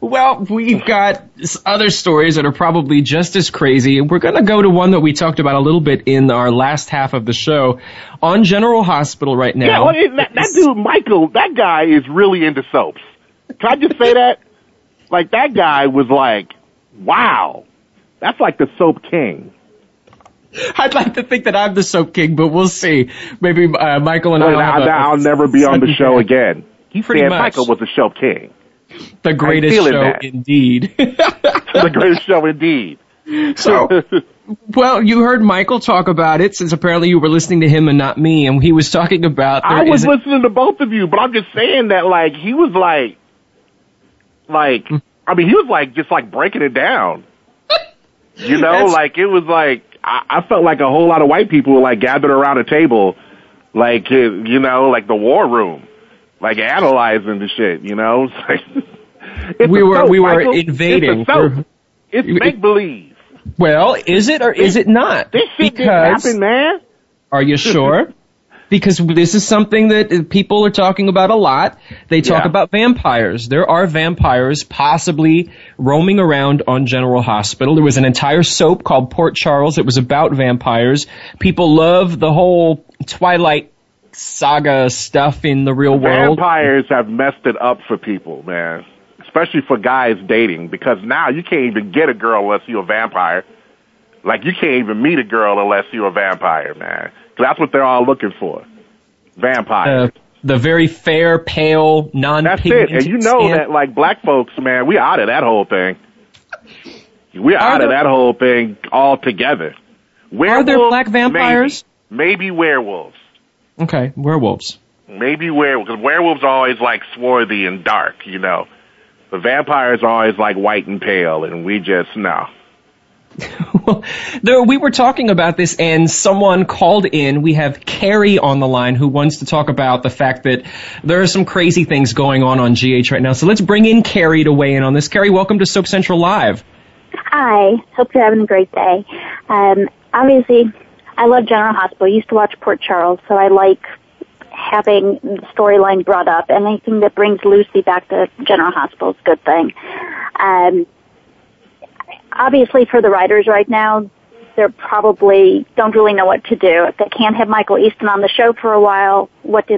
Well, we've got other stories that are probably just as crazy. We're going to go to one that we talked about a little bit in our last half of the show on General Hospital right now. Yeah, well, that dude, Michael, that guy is really into soaps. Can I just say that? Like, that guy was like, wow, that's like the soap king. I'd like to think that I'm the soap king, but we'll see. Maybe Michael and I'll never be on the show again. He said Michael was the soap king. The greatest show indeed. The greatest show indeed. So, well, you heard Michael talk about it, since apparently you were listening to him and not me, and he was talking about... I was listening to both of you, but I'm just saying that, like, he was like, I mean, he was like, just like breaking it down. You know, like, it was like, I felt like a whole lot of white people were like gathered around a table, like, you know, like the war room. Like analyzing the shit, you know. We were invading. It's make believe. Well, is it or is it not? This shit didn't happen, man. Are you sure? Because this is something that people are talking about a lot. They talk about vampires. There are vampires possibly roaming around on General Hospital. There was an entire soap called Port Charles. It was about vampires. People love the whole Twilight saga stuff in the real world. Vampires have messed it up for people, man. Especially for guys dating, because now you can't even get a girl unless you're a vampire. Like, you can't even meet a girl unless you're a vampire, man. Because that's what they're all looking for. Vampires. The very fair, pale, non-pigmented. That's it. And you know that, like, black folks, man, we're out of that whole thing. We're out of that whole thing altogether. Are there black vampires? Maybe werewolves. Okay, werewolves. Maybe werewolves, because werewolves are always, like, swarthy and dark, you know. The vampires are always, like, white and pale, and we just, no. Well, we were talking about this, and someone called in. We have Carrie on the line who wants to talk about the fact that there are some crazy things going on GH right now. So let's bring in Carrie to weigh in on this. Carrie, welcome to Soap Central Live. Hi. Hope you're having a great day. Obviously... I love General Hospital. I used to watch Port Charles, so I like having the storyline brought up. Anything that brings Lucy back to General Hospital is a good thing. Obviously, for the writers right now, they're probably don't really know what to do. If they can't have Michael Easton on the show for a while, what do?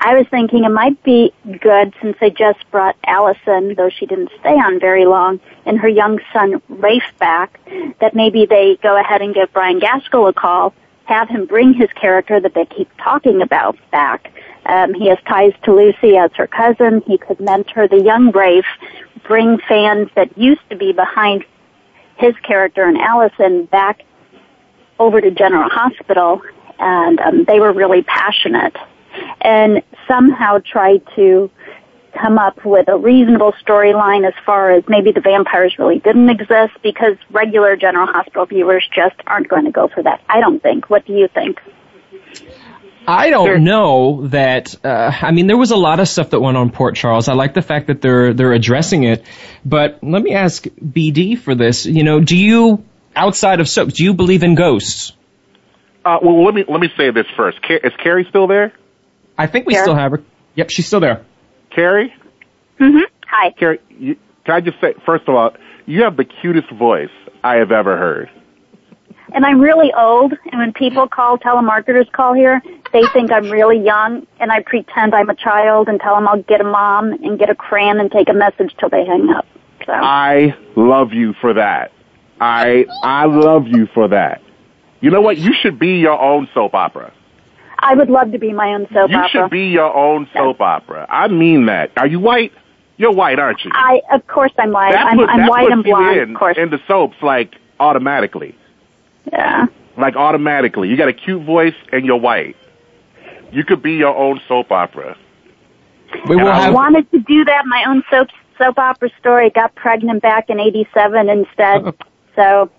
I was thinking it might be good, since they just brought Allison, though she didn't stay on very long, and her young son Rafe back, that maybe they go ahead and give Brian Gaskell a call, have him bring his character that they keep talking about back. He has ties to Lucy as her cousin. He could mentor the young Rafe, bring fans that used to be behind his character and Allison back over to General Hospital, and they were really passionate, and somehow tried to come up with a reasonable storyline as far as maybe the vampires really didn't exist, because regular General Hospital viewers just aren't going to go for that, I don't think. What do you think? I don't know that, I mean, there was a lot of stuff that went on Port Charles. I like the fact that they're addressing it, but let me ask BD for this. You know, do you, outside of soaps, do you believe in ghosts? Well, let me say this first. Is Carrie still there? I think we still have her. Yep, she's still there. Carrie? Mm-hmm. Hi. Carrie, can I just say, first of all, you have the cutest voice I have ever heard. And I'm really old, and when people call, telemarketers call here, they think I'm really young, and I pretend I'm a child and tell them I'll get a mom and get a crayon and take a message till they hang up. So. I love you for that. I love you for that. You know what? You should be your own soap opera. I would love to be my own soap opera. You should be your own soap opera. I mean that. Are you white? You're white, aren't you? Of course I'm white. I'm white and blonde, of course. In the soaps, like, automatically. Yeah. Like, automatically. You got a cute voice and you're white. You could be your own soap opera. I wanted to do that, my own soap opera story. Got pregnant back in 87 instead. So,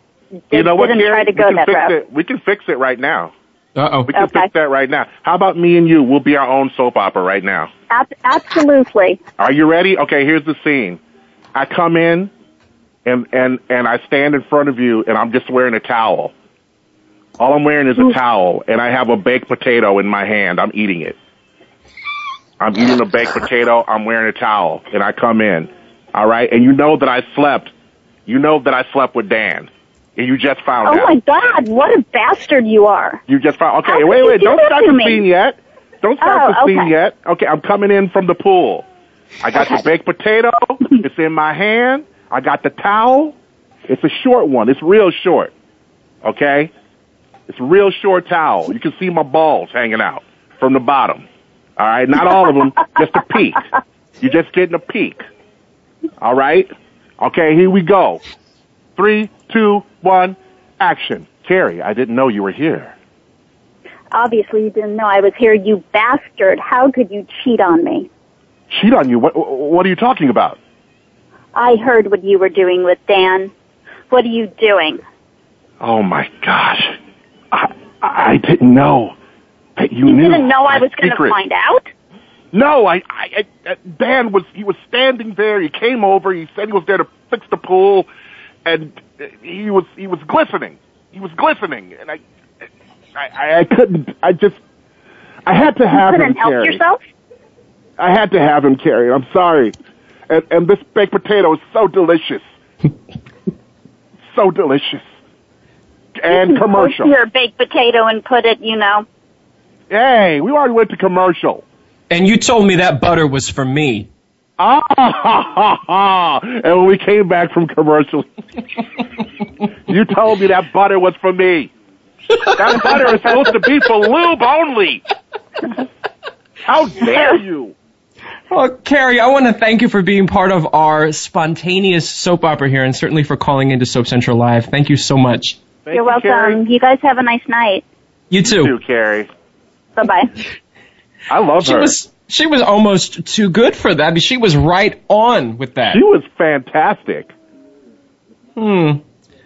didn't try to go that route. We can fix it right now. Uh-oh. We can fix that right now. How about me and you? We'll be our own soap opera right now. Absolutely. Are you ready? Okay, here's the scene. I come in, and I stand in front of you, and I'm just wearing a towel. All I'm wearing is a towel, and I have a baked potato in my hand. I'm eating it. I'm eating a baked potato. I'm wearing a towel, and I come in. All right? And you know that I slept. You know that I slept with Dan. And you just found out. Oh, my God. What a bastard you are. You just found out. Okay, wait. Don't start the scene yet. Don't start the scene yet. Okay, I'm coming in from the pool. I got the baked potato. It's in my hand. I got the towel. It's a short one. It's real short. Okay? It's a real short towel. You can see my balls hanging out from the bottom. All right? Not all of them. Just a peek. You're just getting a peek. All right? Okay, here we go. 3, 2, 1, action. Carrie, I didn't know you were here. Obviously you didn't know I was here, you bastard. How could you cheat on me? Cheat on you? What are you talking about? I heard what you were doing with Dan. What are you doing? Oh, my gosh. I didn't know that you knew. You didn't know I was going to find out? No, Dan was standing there. He came over. He said he was there to fix the pool. And he was glistening. He was glistening, and I couldn't. I had to have him. You couldn't help yourself? I had to have him, Carrie. I'm sorry. And this baked potato is so delicious, so delicious. And commercial. You can post your baked potato and put it, you know. Hey, we already went to commercial. And you told me that butter was for me. Ah, ha, ha, ha. And when we came back from commercial, you told me that butter was for me. That butter is supposed to be for lube only. How dare you? Well, Carrie, I want to thank you for being part of our spontaneous soap opera here, and certainly for calling into Soap Central Live. Thank you so much. You're welcome. Carrie. You guys have a nice night. You too. You too, Carrie. Bye-bye. I love her. She was almost too good for that. I mean, she was right on with that. She was fantastic. We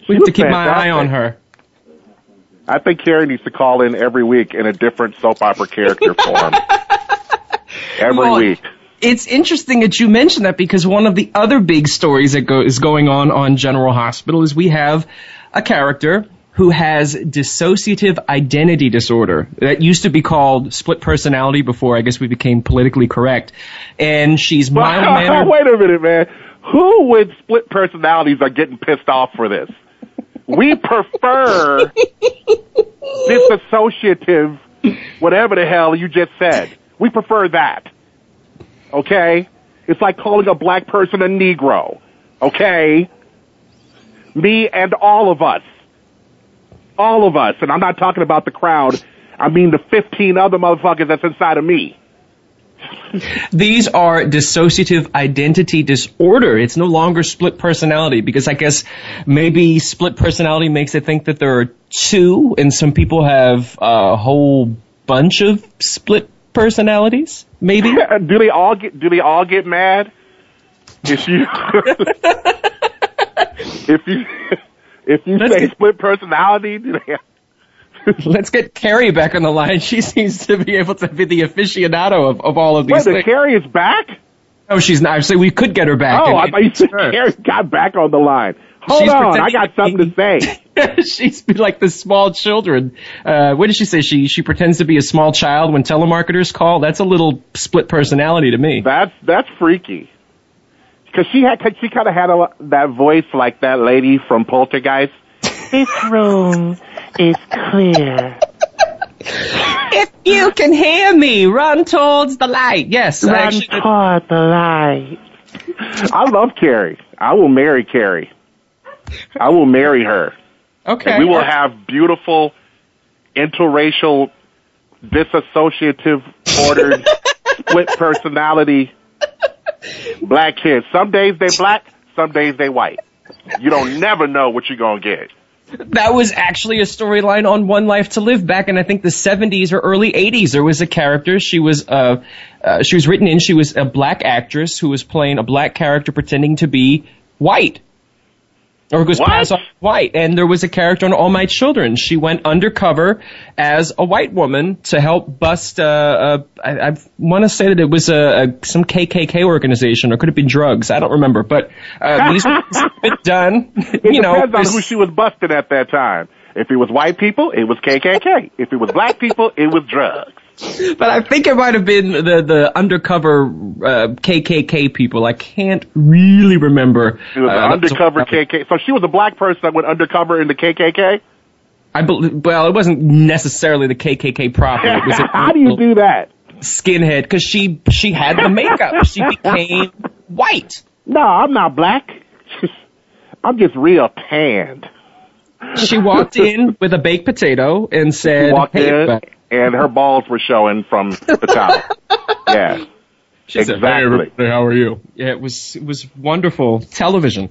have to keep my eye on her. I think Carrie needs to call in every week in a different soap opera character form. Every week. It's interesting that you mentioned that, because one of the other big stories that is going on General Hospital is we have a character who has dissociative identity disorder. That used to be called split personality before I guess we became politically correct. And she's mild-mannered. Wait a minute, man. Who with split personalities are getting pissed off for this? We prefer disassociative, whatever the hell you just said. We prefer that. Okay? It's like calling a black person a Negro. Okay? Me and all of us. All of us, and I'm not talking about the crowd. I mean the 15 other motherfuckers that's inside of me. These are dissociative identity disorder. It's no longer split personality, because I guess maybe split personality makes it think that there are two, and some people have a whole bunch of split personalities? Maybe. Do they all get mad? If you say split personality, do they? Let's get Carrie back on the line. She seems to be able to be the aficionado of all of these things. Wait, Carrie is back? No, she's not. I so we could get her back. Oh, I thought you said Carrie got back on the line. Hold on, I got something to say. She's like the small children. What did she say? She pretends to be a small child when telemarketers call. That's a little split personality to me. That's freaky. Because she kind of had that voice like that lady from Poltergeist. This room is clear. If you can hear me, run towards the light. Yes, run toward the light. I love Carrie. I will marry Carrie. I will marry her. Okay. And we will have beautiful interracial disassociative ordered split personality black kids. Some days they black, some days they white. You don't never know what you're going to get. That was actually a storyline on One Life to Live back in, I think, the 70s or early 80s. There was a character. She was written in. She was a black actress who was playing a black character pretending to be white. Or who was passed off white. And there was a character on All My Children. She went undercover as a white woman to help bust I want to say that it was some KKK organization, or could have been drugs. I don't remember. But these have been done. It depends on who she was busting at that time. If it was white people, it was KKK. If it was black people, it was drugs. But I think it might have been the undercover KKK people. I can't really remember. It was undercover KKK. So she was a black person that went undercover in the KKK? Well, it wasn't necessarily the KKK proper. It was how do you do that? Skinhead, because she had the makeup. She became white. No, I'm not black. I'm just real tanned. She walked in with a baked potato and said, and her balls were showing from the top. Yeah. She said, "Hey, everybody, how are you?" Yeah, it was wonderful television.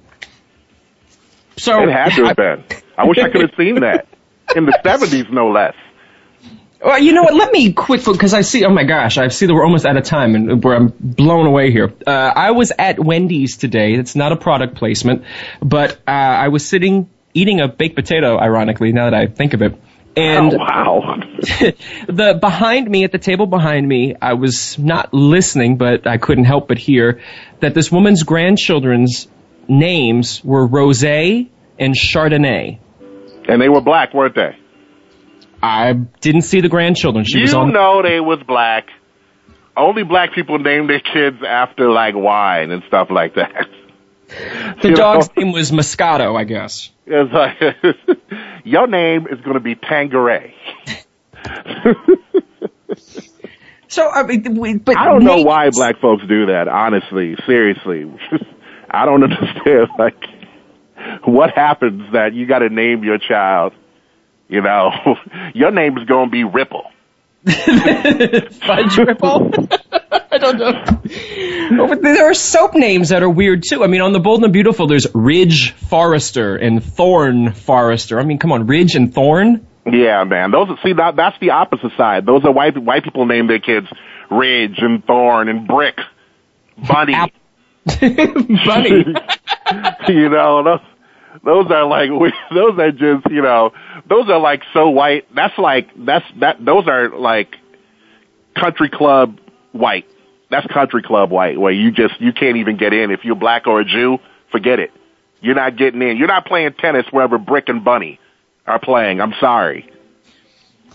So it had to have been. I wish I could have seen that in the 70s, no less. Well, you know what? Let me quickly, because I see. Oh my gosh, I see that we're almost out of time, and I'm blown away here. I was at Wendy's today. It's not a product placement, but I was sitting eating a baked potato. Ironically, now that I think of it. And at the table behind me, I was not listening, but I couldn't help but hear that this woman's grandchildren's names were Rosé and Chardonnay. And they were black, weren't they? I didn't see the grandchildren. They was black. Only black people name their kids after, like, wine and stuff like that. The dog's name was Moscato, I guess. It's like, your name is going to be Tangeray. So I mean, I don't know why black folks do that. Honestly, seriously, I don't understand. Like, what happens that you got to name your child? You know, your name is going to be Ripple. Fudge Ripple. I don't know. But there are soap names that are weird too. I mean, on The Bold and the Beautiful, there's Ridge Forrester and Thorn Forrester. I mean, come on, Ridge and Thorn. Yeah, man. That's the opposite side. Those are white people name their kids Ridge and Thorn and Brick, Bunny, Bunny. You know, those are like those are like so white. Those are like country club white. That's country club white, where you can't even get in. If you're black or a Jew, forget it. You're not getting in. You're not playing tennis wherever Brick and Bunny are playing. I'm sorry.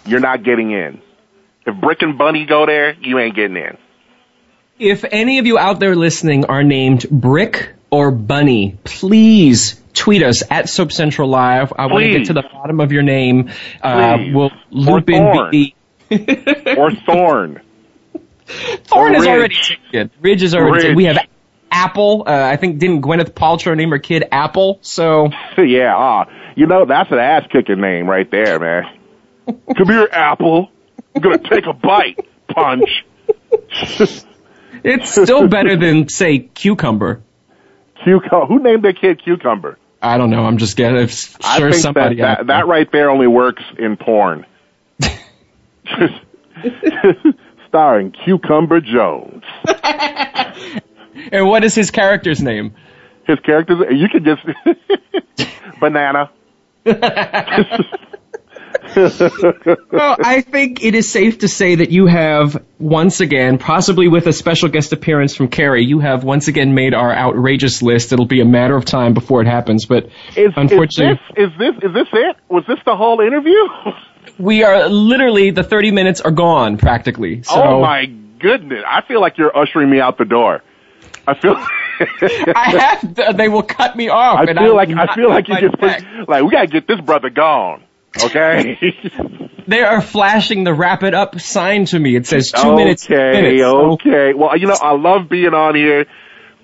You're not getting in. If Brick and Bunny go there, you ain't getting in. If any of you out there listening are named Brick or Bunny, please tweet us at Soap Central Live. I want to get to the bottom of your name. We'll loop in B.D. Or Thorn. Thorn is already taken. Ridge is already taken. We have Apple. I think didn't Gwyneth Paltrow name her kid Apple? So yeah, that's an ass kicking name right there, man. Come here, Apple. I'm gonna take a bite. Punch. It's still better than, say, Cucumber. Who named their kid Cucumber? I don't know. I'm just getting. I'm sure I think somebody. That right there only works in porn. starring Cucumber Jones. And what is his character's name? His character's, you can just, Banana. Well, I think it is safe to say that you have, once again, possibly with a special guest appearance from Carrie, you have once again made our outrageous list. It'll be a matter of time before it happens, but unfortunately... Is this it? Was this the whole interview? We are literally, the 30 minutes are gone, practically. So. Oh, my goodness. I feel like you're ushering me out the door. I feel... they will cut me off. I feel like you just... Like, we gotta get this brother gone. Okay. They are flashing the wrap it up sign to me. It says 2 minutes. Okay. Well, you know, I love being on here.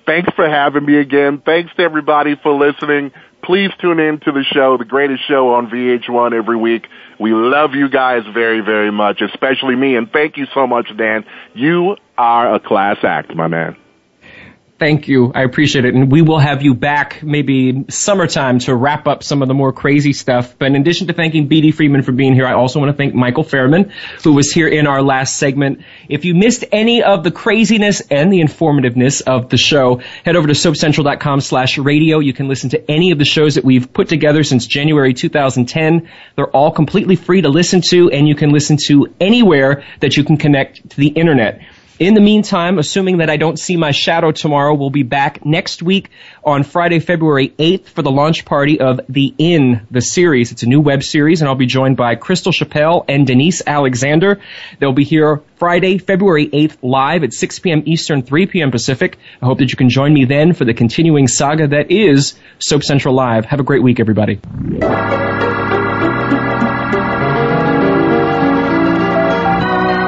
Thanks for having me again. Thanks to everybody for listening. Please tune in to the show, The Greatest Show on VH1 every week. We love you guys very, very much, especially me. And thank you so much, Dan. You are a class act, my man. Thank you. I appreciate it. And we will have you back maybe summertime to wrap up some of the more crazy stuff. But in addition to thanking B.D. Freeman for being here, I also want to thank Michael Fairman, who was here in our last segment. If you missed any of the craziness and the informativeness of the show, head over to soapcentral.com/radio. You can listen to any of the shows that we've put together since January 2010. They're all completely free to listen to, and you can listen to anywhere that you can connect to the internet. In the meantime, assuming that I don't see my shadow tomorrow, we'll be back next week on Friday, February 8th for the launch party of The In, the series. It's a new web series, and I'll be joined by Crystal Chappelle and Denise Alexander. They'll be here Friday, February 8th, live at 6 p.m. Eastern, 3 p.m. Pacific. I hope that you can join me then for the continuing saga that is Soap Central Live. Have a great week, everybody.